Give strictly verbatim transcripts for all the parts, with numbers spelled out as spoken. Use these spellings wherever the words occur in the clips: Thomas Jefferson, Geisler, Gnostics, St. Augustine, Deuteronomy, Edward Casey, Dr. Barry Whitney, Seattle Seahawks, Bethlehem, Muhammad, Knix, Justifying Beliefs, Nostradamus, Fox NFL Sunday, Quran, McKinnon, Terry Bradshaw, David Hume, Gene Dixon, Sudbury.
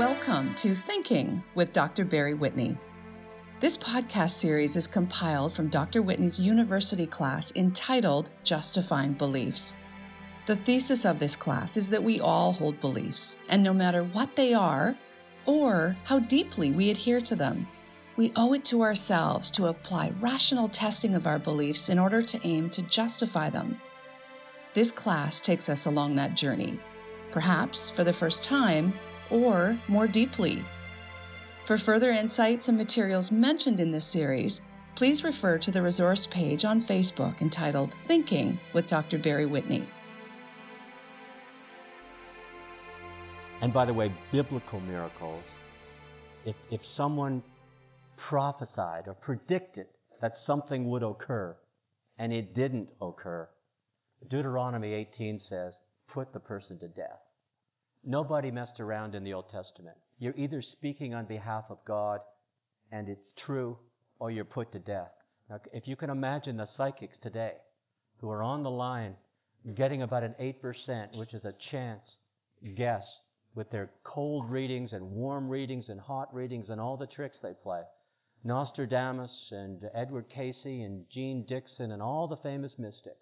Welcome to Thinking with Doctor Barry Whitney. This podcast series is compiled from Doctor Whitney's university class entitled Justifying Beliefs. The thesis of this class is that we all hold beliefs, and no matter what they are or how deeply we adhere to them, we owe it to ourselves to apply rational testing of our beliefs in order to aim to justify them. This class takes us along that journey, perhaps for the first time or more deeply. For further insights and materials mentioned in this series, please refer to the resource page on Facebook entitled Thinking with Doctor Barry Whitney. And by the way, biblical miracles, if, if someone prophesied or predicted that something would occur and it didn't occur, Deuteronomy eighteen says, put the person to death. Nobody messed around in the Old Testament. You're either speaking on behalf of God and it's true, or you're put to death. Now, if you can imagine the psychics today who are on the line getting about an eight percent, which is a chance guess, with their cold readings and warm readings and hot readings and all the tricks they play. Nostradamus and Edward Casey and Gene Dixon and all the famous mystics.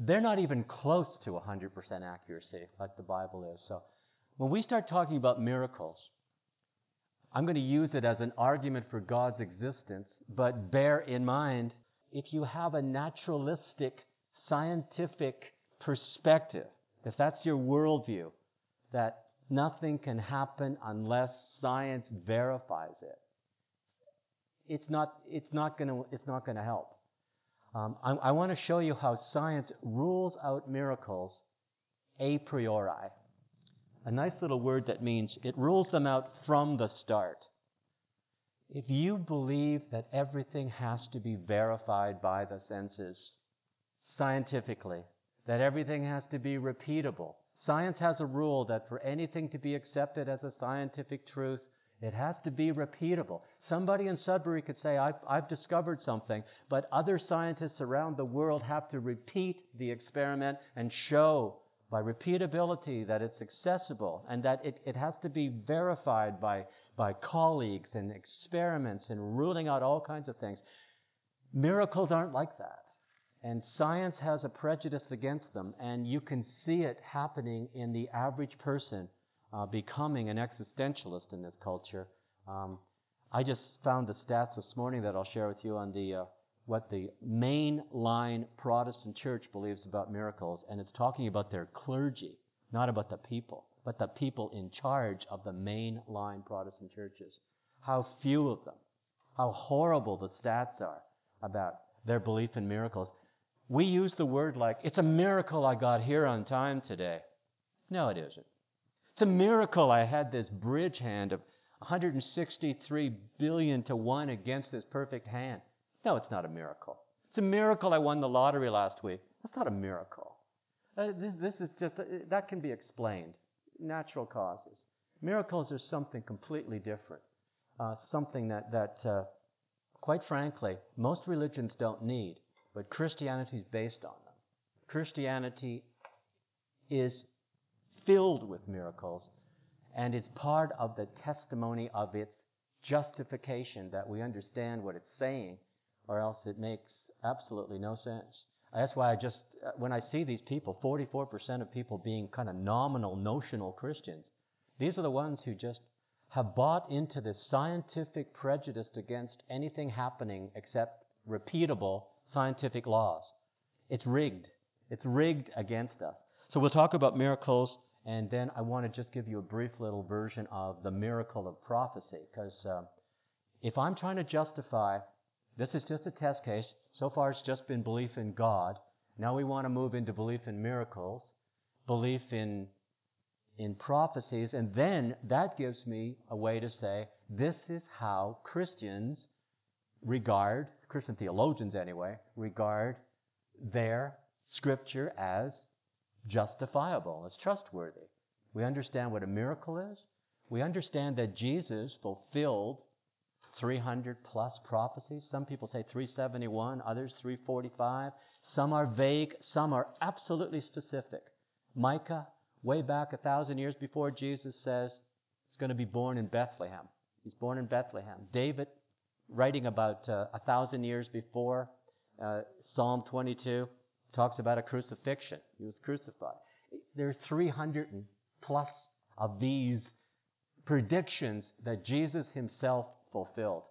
They're not even close to one hundred percent accuracy like the Bible is. So when we start talking about miracles, I'm going to use it as an argument for God's existence, but bear in mind, if you have a naturalistic, scientific perspective, if that's your worldview, that nothing can happen unless science verifies it, it's not, it's not going to, it's not going to help. Um, I, I want to show you how science rules out miracles a priori. A nice little word that means it rules them out from the start. If you believe that everything has to be verified by the senses scientifically, that everything has to be repeatable, science has a rule that for anything to be accepted as a scientific truth, it has to be repeatable. Somebody in Sudbury could say, I've, I've discovered something, but other scientists around the world have to repeat the experiment and show by repeatability that it's accessible and that it, it has to be verified by, by colleagues and experiments and ruling out all kinds of things. Miracles aren't like that. And science has a prejudice against them, and you can see it happening in the average person uh, becoming an existentialist in this culture. Um, I just found the stats this morning that I'll share with you on the uh, what the mainline Protestant church believes about miracles, and it's talking about their clergy, not about the people, but the people in charge of the mainline Protestant churches. How few of them, how horrible the stats are about their belief in miracles. We use the word like, it's a miracle I got here on time today. No, it isn't. It's a miracle I had this bridge hand of one hundred sixty-three billion to one against this perfect hand. No, it's not a miracle. It's a miracle I won the lottery last week. That's not a miracle. Uh, this, this is just, uh, that can be explained. Natural causes. Miracles are something completely different. Uh, something that, that uh, quite frankly, most religions don't need, but Christianity is based on them. Christianity is filled with miracles, and it's part of the testimony of its justification that we understand what it's saying, or else it makes absolutely no sense. That's why I just, when I see these people, forty-four percent of people being kind of nominal, notional Christians, these are the ones who just have bought into this scientific prejudice against anything happening except repeatable scientific laws. It's rigged. It's rigged against us. So we'll talk about miracles, and then I want to just give you a brief little version of the miracle of prophecy, because uh, if I'm trying to justify, this is just a test case. So far it's just been belief in God. Now we want to move into belief in miracles, belief in in prophecies, and then that gives me a way to say, this is how Christians regard, Christian theologians anyway, regard their scripture as justifiable, as trustworthy. We understand what a miracle is. We understand that Jesus fulfilled three hundred plus prophecies. Some people say three seventy-one, others three forty-five. Some are vague, some are absolutely specific. Micah, way back a thousand years before Jesus, says, going to be born in Bethlehem. He's born in Bethlehem. David, writing about uh, a thousand years before, uh, Psalm twenty-two, talks about a crucifixion. He was crucified. There are three hundred plus of these predictions that Jesus himself fulfilled.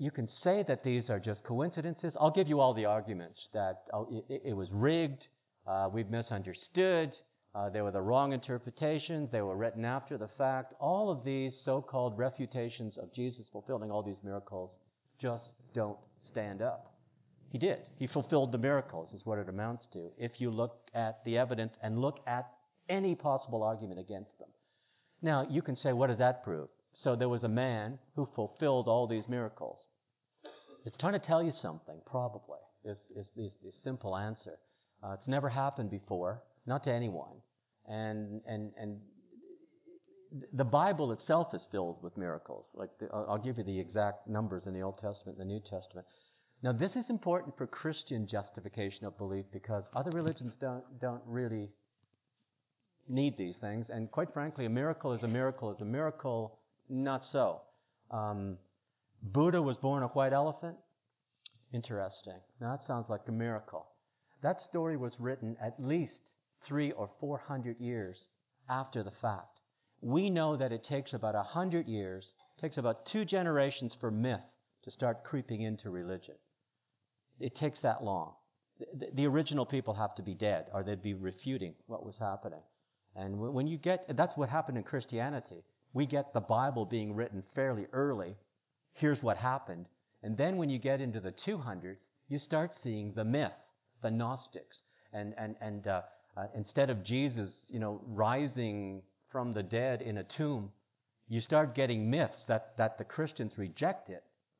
You can say that these are just coincidences. I'll give you all the arguments that oh, it, it was rigged, uh, we've misunderstood, uh, they were the wrong interpretations, they were written after the fact. All of these so-called refutations of Jesus fulfilling all these miracles just don't stand up. He did. He fulfilled the miracles, is what it amounts to, if you look at the evidence and look at any possible argument against them. Now, you can say, what does that prove? So there was a man who fulfilled all these miracles. It's trying to tell you something, probably, is, is the simple answer. Uh, it's never happened before, not to anyone. And and and the Bible itself is filled with miracles. Like the, I'll give you the exact numbers in the Old Testament and the New Testament. Now, this is important for Christian justification of belief because other religions don't don't really need these things. And quite frankly, a miracle is a miracle is a miracle, not so. Um, Buddha was born a white elephant? Interesting. Now, that sounds like a miracle. That story was written at least three or four hundred years after the fact. We know that it takes about a hundred years, takes about two generations for myth to start creeping into religion. It takes that long. The, the original people have to be dead, or they'd be refuting what was happening. And when you get, that's what happened in Christianity. We get the Bible being written fairly early. Here's what happened. And then when you get into the two hundreds, you start seeing the myth, the Gnostics. And and and uh, uh, instead of Jesus, you know, rising from the dead in a tomb, you start getting myths that, that the Christians rejected,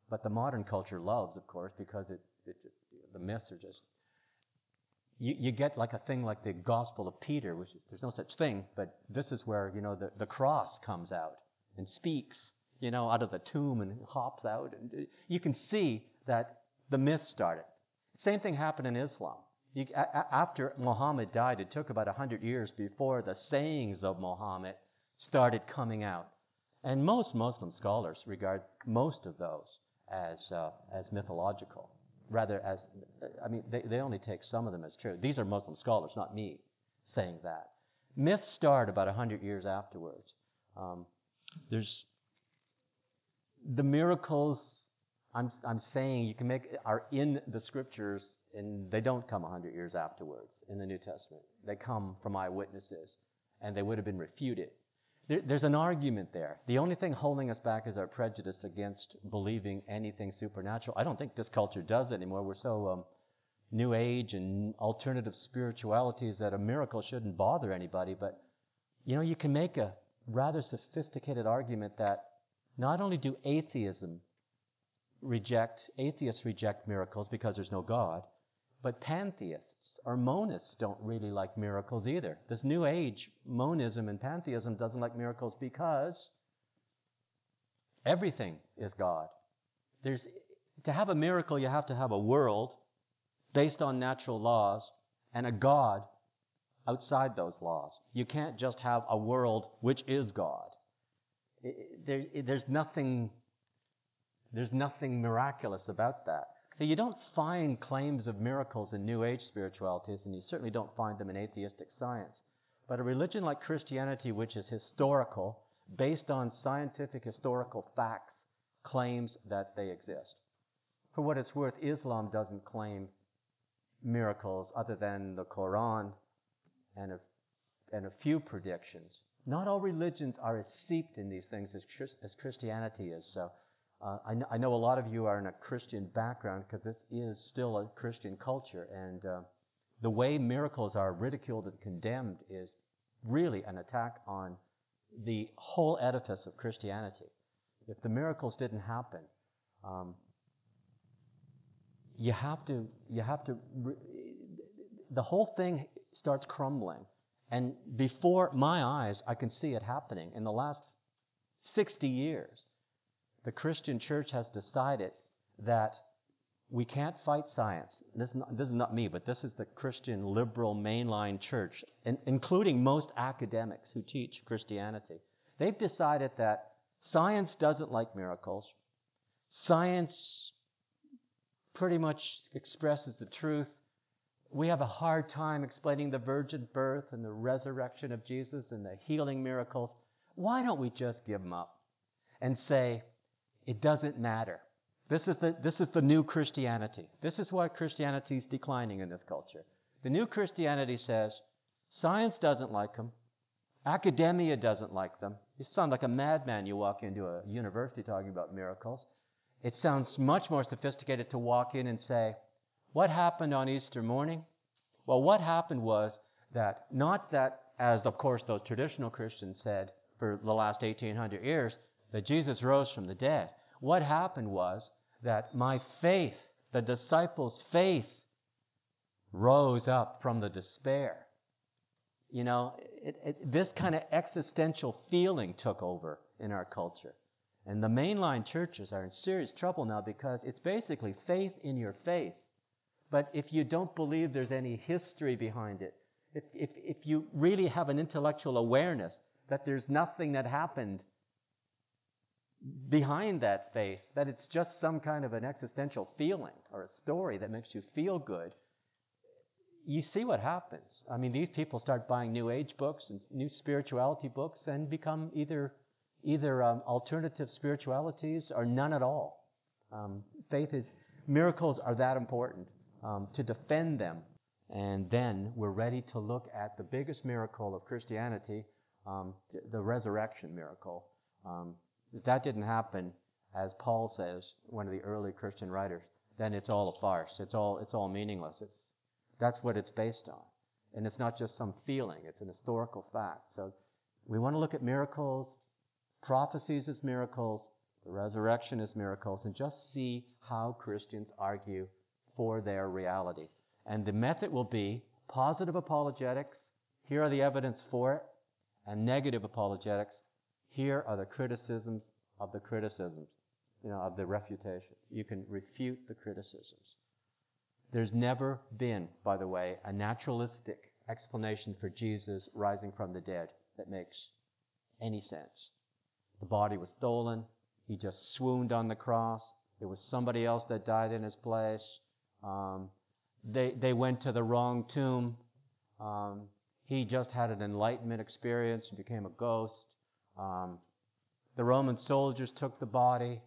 but the modern culture loves, of course, because it, it just, the myths are just... You, you get like a thing like the Gospel of Peter, which is, there's no such thing, but this is where, you know, the, the cross comes out and speaks, you know, out of the tomb and hops out. And you can see that the myth started. Same thing happened in Islam. You, a, a, after Muhammad died, it took about one hundred years before the sayings of Muhammad started coming out. And most Muslim scholars regard most of those as uh, as mythological. Rather as, I mean, they, they only take some of them as true. These are Muslim scholars, not me, saying that. Myths start about one hundred years afterwards. Um, there's the miracles I'm I'm saying you can make are in the scriptures, and they don't come one hundred years afterwards in the New Testament. They come from eyewitnesses, and they would have been refuted. There, there's an argument there. The only thing holding us back is our prejudice against believing anything supernatural. I don't think this culture does anymore. We're so um, New Age and alternative spiritualities that a miracle shouldn't bother anybody. But, you know, you can make a rather sophisticated argument that not only do atheism reject, atheists reject miracles because there's no God, but pantheists or monists don't really like miracles either. This New Age monism and pantheism doesn't like miracles because everything is God. There's, to have a miracle, you have to have a world based on natural laws and a God outside those laws. You can't just have a world which is God. There, there's nothing, there's nothing miraculous about that. So you don't find claims of miracles in New Age spiritualities, and you certainly don't find them in atheistic science. But a religion like Christianity, which is historical, based on scientific historical facts, claims that they exist. For what it's worth, Islam doesn't claim miracles other than the Quran and a, and a few predictions. Not all religions are as steeped in these things as, as Christianity is, so... Uh, I, know, I know a lot of you are in a Christian background because this is still a Christian culture, and uh, the way miracles are ridiculed and condemned is really an attack on the whole edifice of Christianity. If the miracles didn't happen, um, you have to, you have to, the whole thing starts crumbling. And before my eyes, I can see it happening in the last sixty years. The Christian church has decided that we can't fight science. This is not, this is not me, but this is the Christian liberal mainline church, in, including most academics who teach Christianity. They've decided that science doesn't like miracles. Science pretty much expresses the truth. We have a hard time explaining the virgin birth and the resurrection of Jesus and the healing miracles. Why don't we just give them up and say, it doesn't matter? This is the, this is the new Christianity. This is why Christianity is declining in this culture. The new Christianity says, science doesn't like them. Academia doesn't like them. You sound like a madman. You walk into a university talking about miracles. It sounds much more sophisticated to walk in and say, what happened on Easter morning? Well, what happened was that, not that, as of course those traditional Christians said for the last eighteen hundred years, that Jesus rose from the dead. What happened was that my faith, the disciples' faith, rose up from the despair. You know, it, it, this kind of existential feeling took over in our culture. And the mainline churches are in serious trouble now because it's basically faith in your faith. But if you don't believe there's any history behind it, if, if, if you really have an intellectual awareness that there's nothing that happened behind that faith, that it's just some kind of an existential feeling or a story that makes you feel good, you see what happens. I mean, these people start buying New Age books and new spirituality books and become either either um, alternative spiritualities or none at all. Um, faith is, miracles are that important um, to defend them. And then we're ready to look at the biggest miracle of Christianity, um, the resurrection miracle. Um, if that didn't happen, as Paul says, one of the early Christian writers, then it's all a farce. It's all it's all meaningless. It's, that's what it's based on. And it's not just some feeling, it's an historical fact. So we want to look at miracles, prophecies as miracles, the resurrection as miracles, and just see how Christians argue for their reality. And the method will be positive apologetics, here are the evidence for it, and negative apologetics, here are the criticisms of the criticisms, you know, of the refutation. You can refute the criticisms. There's never been, by the way, a naturalistic explanation for Jesus rising from the dead that makes any sense. The body was stolen. He just swooned on the cross. There was somebody else that died in his place. Um, they they went to the wrong tomb. Um, he just had an enlightenment experience and became a ghost. Um, the Roman soldiers took the body.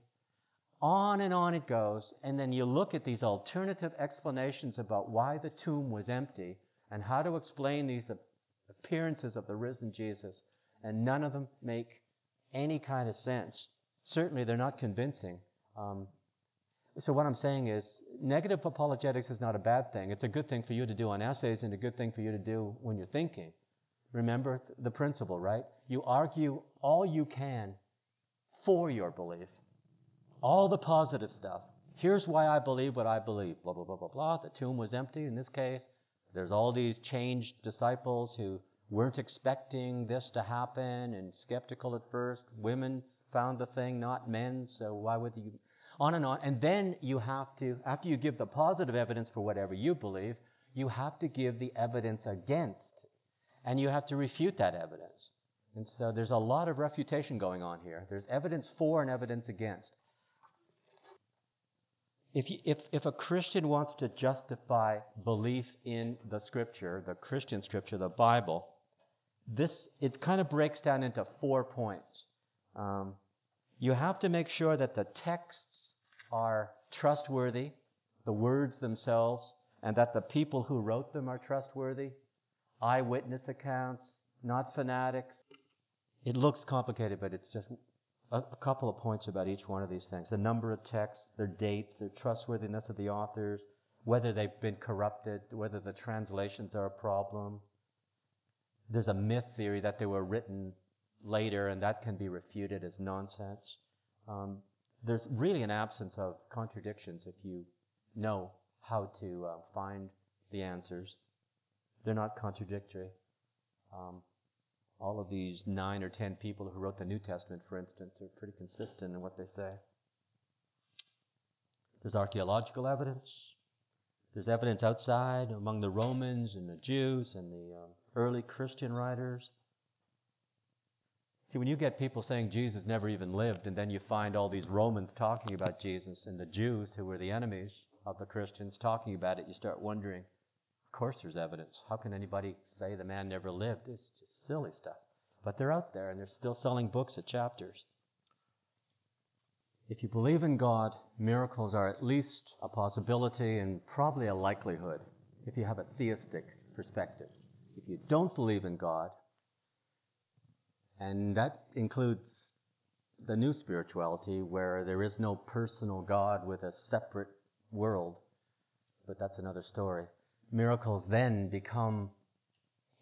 On and on it goes, and then you look at these alternative explanations about why the tomb was empty and how to explain these appearances of the risen Jesus, and none of them make any kind of sense. Certainly they're not convincing. Um, so what I'm saying is, negative apologetics is not a bad thing. It's a good thing for you to do on essays and a good thing for you to do when you're thinking. Remember the principle, right? You argue all you can for your belief. All the positive stuff. Here's why I believe what I believe. Blah, blah, blah, blah, blah. The tomb was empty in this case. There's all these changed disciples who weren't expecting this to happen and skeptical at first. Women found the thing, not men, so why would you... On and on. And then you have to, after you give the positive evidence for whatever you believe, you have to give the evidence against. And you have to refute that evidence. And so there's a lot of refutation going on here. There's evidence for and evidence against. If, you, if if a Christian wants to justify belief in the Scripture, the Christian Scripture, the Bible, this it kind of breaks down into four points. Um, you have to make sure that the texts are trustworthy, the words themselves, and that the people who wrote them are trustworthy. Eyewitness accounts, not fanatics. It looks complicated, but it's just a, a couple of points about each one of these things. The number of texts, their dates, their trustworthiness of the authors, whether they've been corrupted, whether the translations are a problem. There's a myth theory that they were written later, and that can be refuted as nonsense. Um, there's really an absence of contradictions if you know how to uh, find the answers. They're not contradictory. Um, all of these nine or ten people who wrote the New Testament, for instance, are pretty consistent in what they say. There's archaeological evidence. There's evidence outside among the Romans and the Jews and the um, early Christian writers. See, when you get people saying Jesus never even lived, and then you find all these Romans talking about Jesus and the Jews, who were the enemies of the Christians, talking about it, you start wondering, of course there's evidence. How can anybody say the man never lived? It's just silly stuff. But they're out there, and they're still selling books of chapters. If you believe in God, miracles are at least a possibility and probably a likelihood if you have a theistic perspective. If you don't believe in God, and that includes the new spirituality where there is no personal God with a separate world, but that's another story. Miracles then become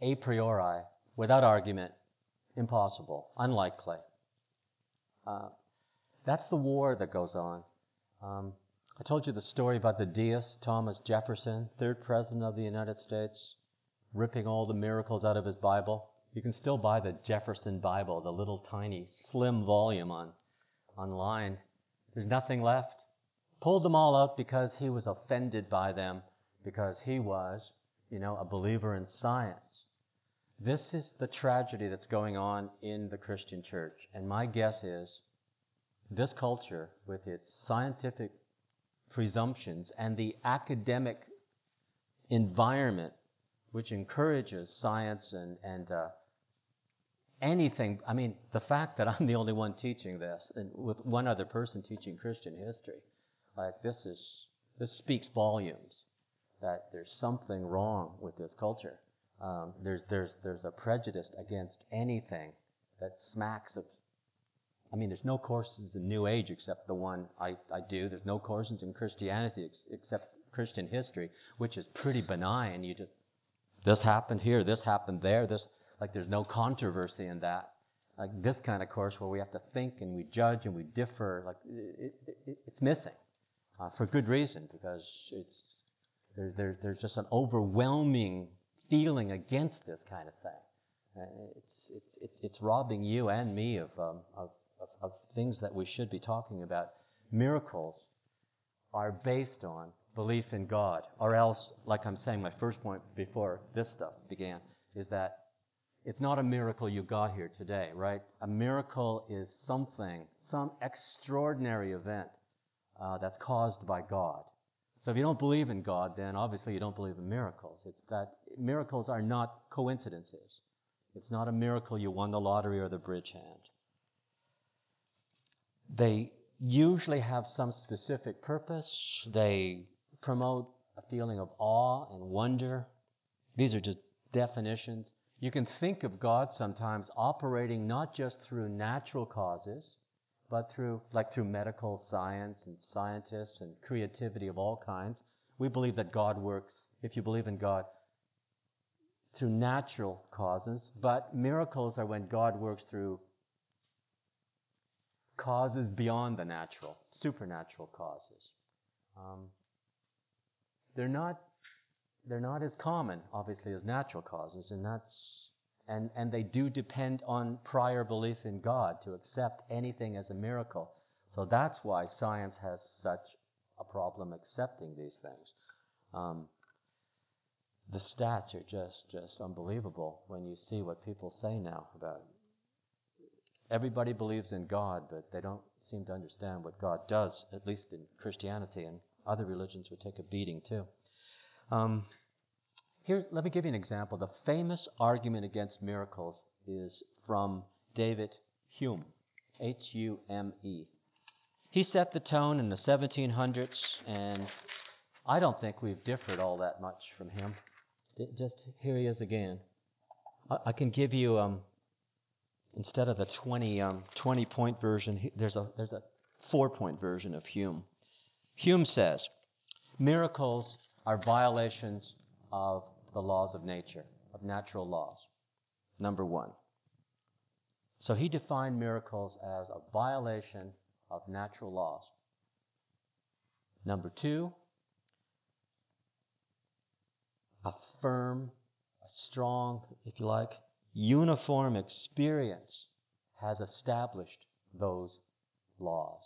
a priori, without argument, impossible, unlikely. Uh, that's the war that goes on. Um, I told you the story about the deist, Thomas Jefferson, third president of the United States, ripping all the miracles out of his Bible. You can still buy the Jefferson Bible, the little tiny, slim volume on online. There's nothing left. Pulled them all out because he was offended by them, because he was, you know, a believer in science. This is the tragedy that's going on in the Christian church. And my guess is this culture, with its scientific presumptions and the academic environment which encourages science and, and uh, anything. I mean, the fact that I'm the only one teaching this, and with one other person teaching Christian history, like this is this speaks volumes that there's something wrong with this culture. Um, there's there's there's a prejudice against anything that smacks of. I mean, there's no courses in New Age except the one I, I do. There's no courses in Christianity ex- except Christian history, which is pretty benign. You just this happened here, this happened there, this, like there's no controversy in that. Like this kind of course where we have to think and we judge and we differ, like it, it, it's missing uh, for good reason, because it's there, there, there's just an overwhelming feeling against this kind of thing. Uh, it's it's it's robbing you and me of um, of, of of things that we should be talking about. Miracles are based on belief in God, or else, like I'm saying, my first point before this stuff began is that it's not a miracle you got here today, right? A miracle is something, some extraordinary event uh, that's caused by God. So if you don't believe in God, then obviously you don't believe in miracles. It's that miracles are not coincidences. It's not a miracle you won the lottery or the bridge hand. They usually have some specific purpose. They promote a feeling of awe and wonder. These are just definitions. You can think of God sometimes operating not just through natural causes, but through, like through medical science and scientists and creativity of all kinds. We believe that God works, if you believe in God, through natural causes, but miracles are when God works through causes beyond the natural, supernatural causes. Um, they're not they're not as common, obviously, as natural causes, and that's and, and they do depend on prior belief in God to accept anything as a miracle. So that's why science has such a problem accepting these things. Um, the stats are just just unbelievable when you see what people say now about it. Everybody believes in God, but they don't seem to understand what God does, at least in Christianity, and other religions would take a beating too. Um, here, let me give you an example. The famous argument against miracles is from David Hume, H U M E. He set the tone in the seventeen hundreds, and I don't think we've differed all that much from him. Just here he is again. I, I can give you, um, instead of the twenty-point version, there's a there's a four-point version of Hume. Hume says, miracles are violations of the laws of nature, of natural laws, number one. So he defined miracles as a violation of natural laws. Number two, a firm, a strong, if you like, uniform experience has established those laws.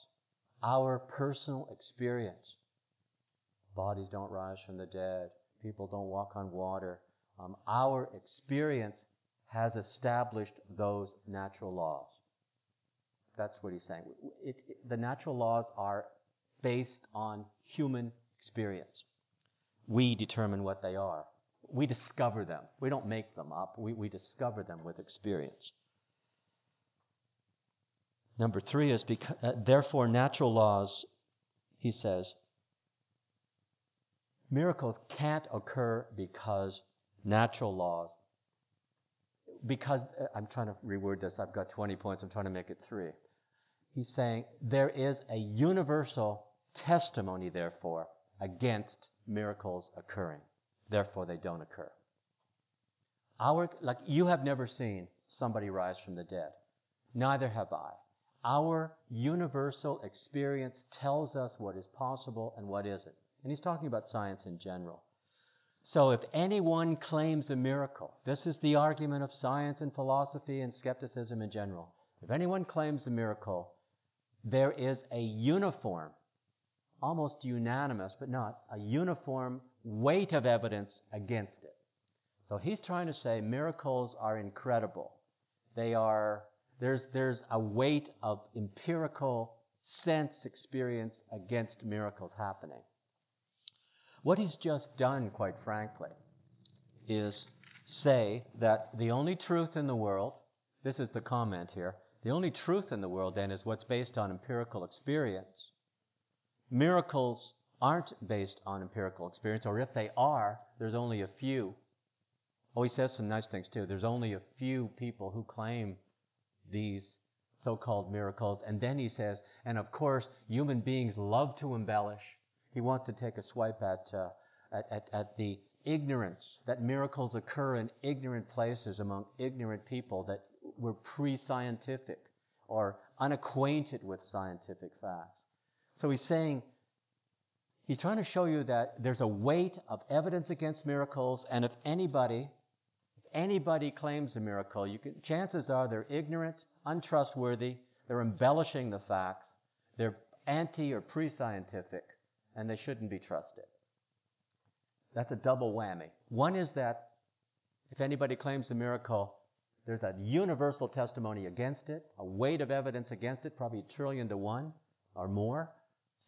Our personal experience. Bodies don't rise from the dead. People don't walk on water. Um, our experience has established those natural laws. That's what he's saying. It, it, the natural laws are based on human experience. We determine what they are. We discover them. We don't make them up. We, we discover them with experience. Number three is, because, uh, therefore, natural laws, he says, miracles can't occur because natural laws, because, uh, I'm trying to reword this, I've got twenty points, I'm trying to make it three. He's saying, there is a universal testimony, therefore, against miracles occurring. Therefore, they don't occur. Our, like, you have never seen somebody rise from the dead. Neither have I. Our universal experience tells us what is possible and what isn't. And he's talking about science in general. So if anyone claims a miracle, this is the argument of science and philosophy and skepticism in general. If anyone claims a miracle, there is a uniform, almost unanimous, but not a uniform weight of evidence against it. So he's trying to say miracles are incredible. They are... There's, there's a weight of empirical sense experience against miracles happening. What he's just done, quite frankly, is say that the only truth in the world, this is the comment here, the only truth in the world then is what's based on empirical experience. Miracles aren't based on empirical experience, or if they are, there's only a few. Oh, he says some nice things too. There's only a few people who claim these so-called miracles. And then he says, and of course, human beings love to embellish. He wants to take a swipe at, uh, at, at, at the ignorance, that miracles occur in ignorant places among ignorant people that were pre-scientific or unacquainted with scientific facts. So he's saying, he's trying to show you that there's a weight of evidence against miracles, and if anybody... anybody claims a miracle, you can, chances are they're ignorant, untrustworthy, they're embellishing the facts, they're anti or pre-scientific, and they shouldn't be trusted. That's a double whammy. One is that if anybody claims a miracle, there's a universal testimony against it, a weight of evidence against it, probably a trillion to one or more,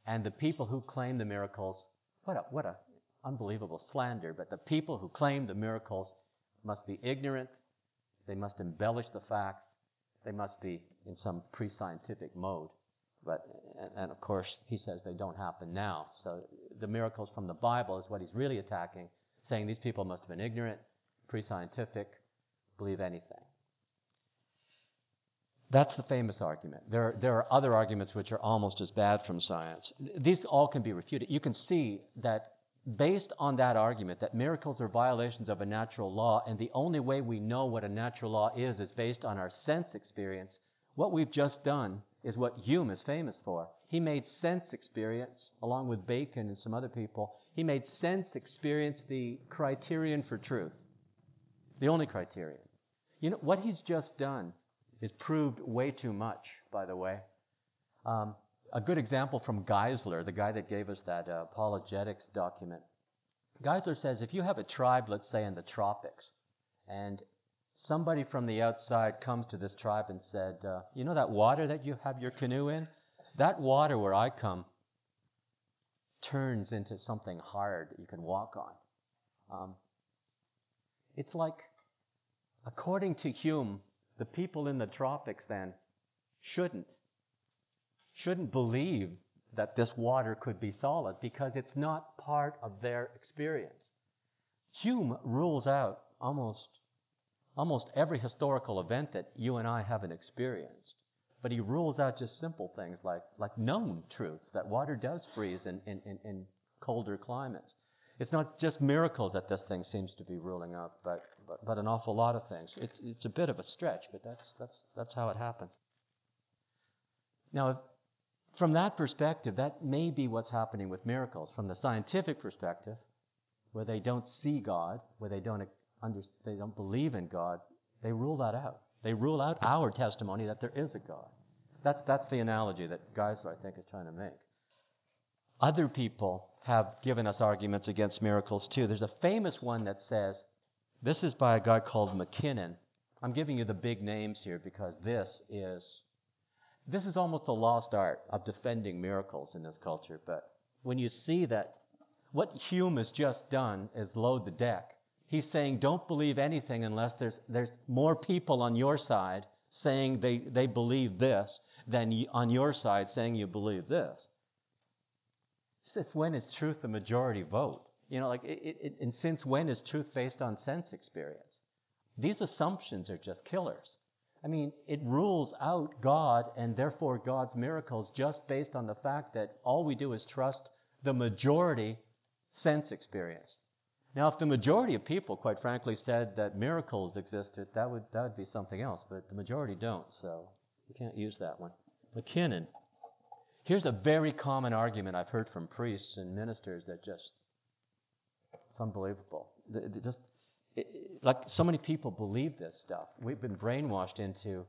and the people who claim the miracles, what a, what a unbelievable slander, but the people who claim the miracles must be ignorant, they must embellish the facts, they must be in some pre-scientific mode. But, and of course, he says they don't happen now. So the miracles from the Bible is what he's really attacking, saying these people must have been ignorant, pre-scientific, believe anything. That's the famous argument. There are, there are other arguments which are almost as bad from science. These all can be refuted. You can see that based on that argument, that miracles are violations of a natural law, and the only way we know what a natural law is is based on our sense experience, what we've just done is what Hume is famous for. He made sense experience, along with Bacon and some other people, he made sense experience the criterion for truth, the only criterion. You know, what he's just done is proved way too much, by the way. Um, A good example from Geisler, the guy that gave us that uh, apologetics document. Geisler says if you have a tribe, let's say in the tropics, and somebody from the outside comes to this tribe and said, uh, you know that water that you have your canoe in? That water where I come turns into something hard that you can walk on. Um, it's like, according to Hume, the people in the tropics then shouldn't. shouldn't believe that this water could be solid because it's not part of their experience. Hume rules out almost, almost every historical event that you and I haven't experienced, but he rules out just simple things like, like known truth, that water does freeze in, in, in, in colder climates. It's not just miracles that this thing seems to be ruling out, but, but, but an awful lot of things. It's, it's a bit of a stretch, but that's, that's, that's how it happens. Now, if from that perspective, that may be what's happening with miracles. From the scientific perspective, where they don't see God, where they don't under, they don't believe in God, they rule that out. They rule out our testimony that there is a God. That's that's the analogy that Geisler, I think, is trying to make. Other people have given us arguments against miracles too. There's a famous one that says, this is by a guy called McKinnon. I'm giving you the big names here because this is This is almost a lost art of defending miracles in this culture, but when you see that what Hume has just done is load the deck. He's saying don't believe anything unless there's there's more people on your side saying they, they believe this than you, on your side saying you believe this. Since when is truth a majority vote? You know, like, it, it, and since when is truth based on sense experience? These assumptions are just killers. I mean, it rules out God and therefore God's miracles just based on the fact that all we do is trust the majority sense experience. Now, if the majority of people, quite frankly, said that miracles existed, that would that would be something else, but the majority don't, so you can't use that one. McKinnon. Here's a very common argument I've heard from priests and ministers that just, it's unbelievable. It just, it, like, so many people believe this stuff. We've been brainwashed into,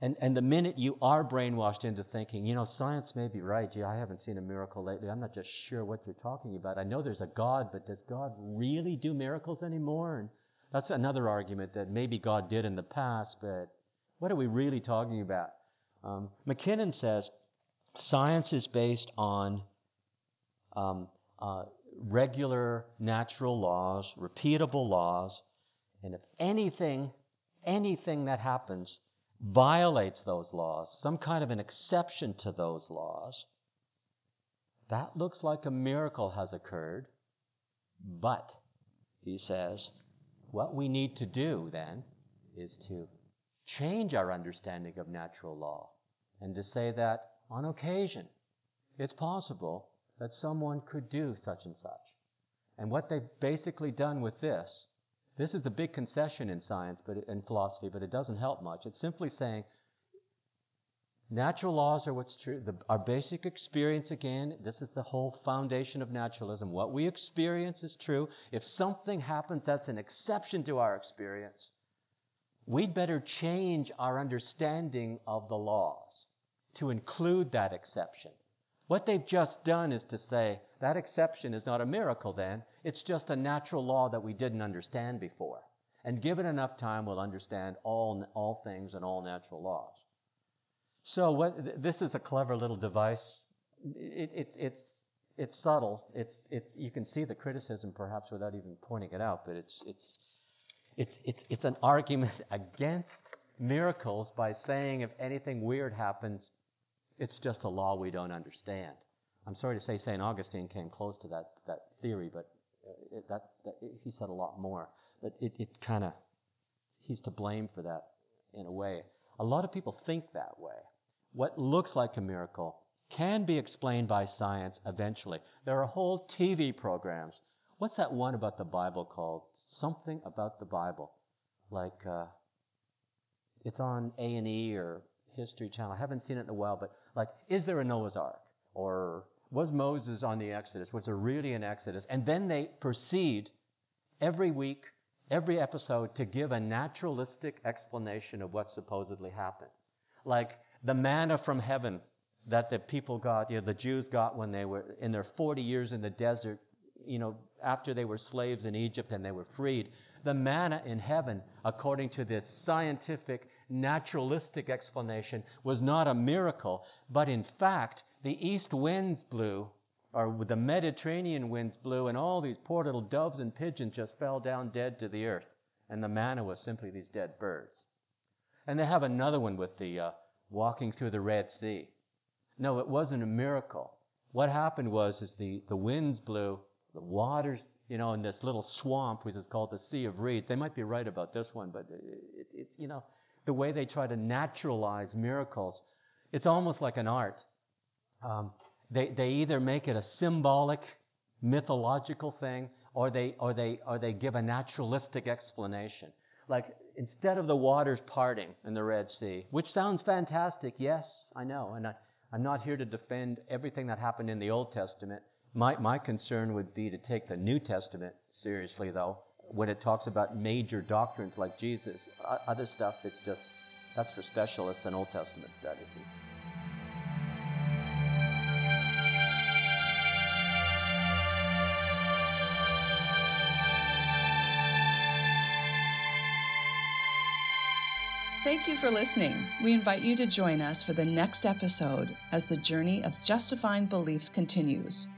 and, and the minute you are brainwashed into thinking, you know, science may be right. Gee, I haven't seen a miracle lately. I'm not just sure what you're talking about. I know there's a God, but does God really do miracles anymore? And that's another argument that maybe God did in the past, but what are we really talking about? Um, McKinnon says, science is based on um, uh, regular natural laws, repeatable laws, and if anything, anything that happens violates those laws, some kind of an exception to those laws, that looks like a miracle has occurred. But, he says, what we need to do then is to change our understanding of natural law and to say that on occasion, it's possible that someone could do such and such. And what they've basically done with this, this is the big concession in science but and philosophy, but it doesn't help much. It's simply saying natural laws are what's true. The, our basic experience, again, this is the whole foundation of naturalism. What we experience is true. If something happens that's an exception to our experience, we'd better change our understanding of the law to include that exception. What they've just done is to say, that exception is not a miracle then, it's just a natural law that we didn't understand before. And given enough time, we'll understand all, all things and all natural laws. So what, this is a clever little device. It, it, it, it's subtle. It's, it, you can see the criticism perhaps without even pointing it out, but it's, it's, it's, it's, it's an argument against miracles by saying if anything weird happens, it's just a law we don't understand. I'm sorry to say Saint Augustine came close to that that theory, but it, that, that it, he said a lot more. But it, it kind of, he's to blame for that in a way. A lot of people think that way. What looks like a miracle can be explained by science eventually. There are whole T V programs. What's that one about the Bible called? Something about the Bible. Like, uh, it's on A and E or History Channel. I haven't seen it in a while, but like, is there a Noah's Ark? Or was Moses on the Exodus? Was there really an Exodus? And then they proceed every week, every episode, to give a naturalistic explanation of what supposedly happened. Like the manna from heaven that the people got, you know, the Jews got when they were in their forty years in the desert, you know, after they were slaves in Egypt and they were freed. The manna in heaven, according to this scientific naturalistic explanation, was not a miracle, but in fact, the east winds blew, or the Mediterranean winds blew, and all these poor little doves and pigeons just fell down dead to the earth, and the manna was simply these dead birds. And they have another one with the uh, walking through the Red Sea. No, it wasn't a miracle. What happened was is the, the winds blew, the waters, you know, in this little swamp, which is called the Sea of Reeds. They might be right about this one, but it, it, you know, the way they try to naturalize miracles, it's almost like an art. Um, they they either make it a symbolic, mythological thing, or they or they or they give a naturalistic explanation. Like instead of the waters parting in the Red Sea, which sounds fantastic, yes, I know, and I, I'm not here to defend everything that happened in the Old Testament. My my concern would be to take the New Testament seriously, though, when it talks about major doctrines like Jesus. Other stuff, it's just, that's for specialists and Old Testament studies. Thank you for listening. We invite you to join us for the next episode as the journey of Justifying Beliefs continues.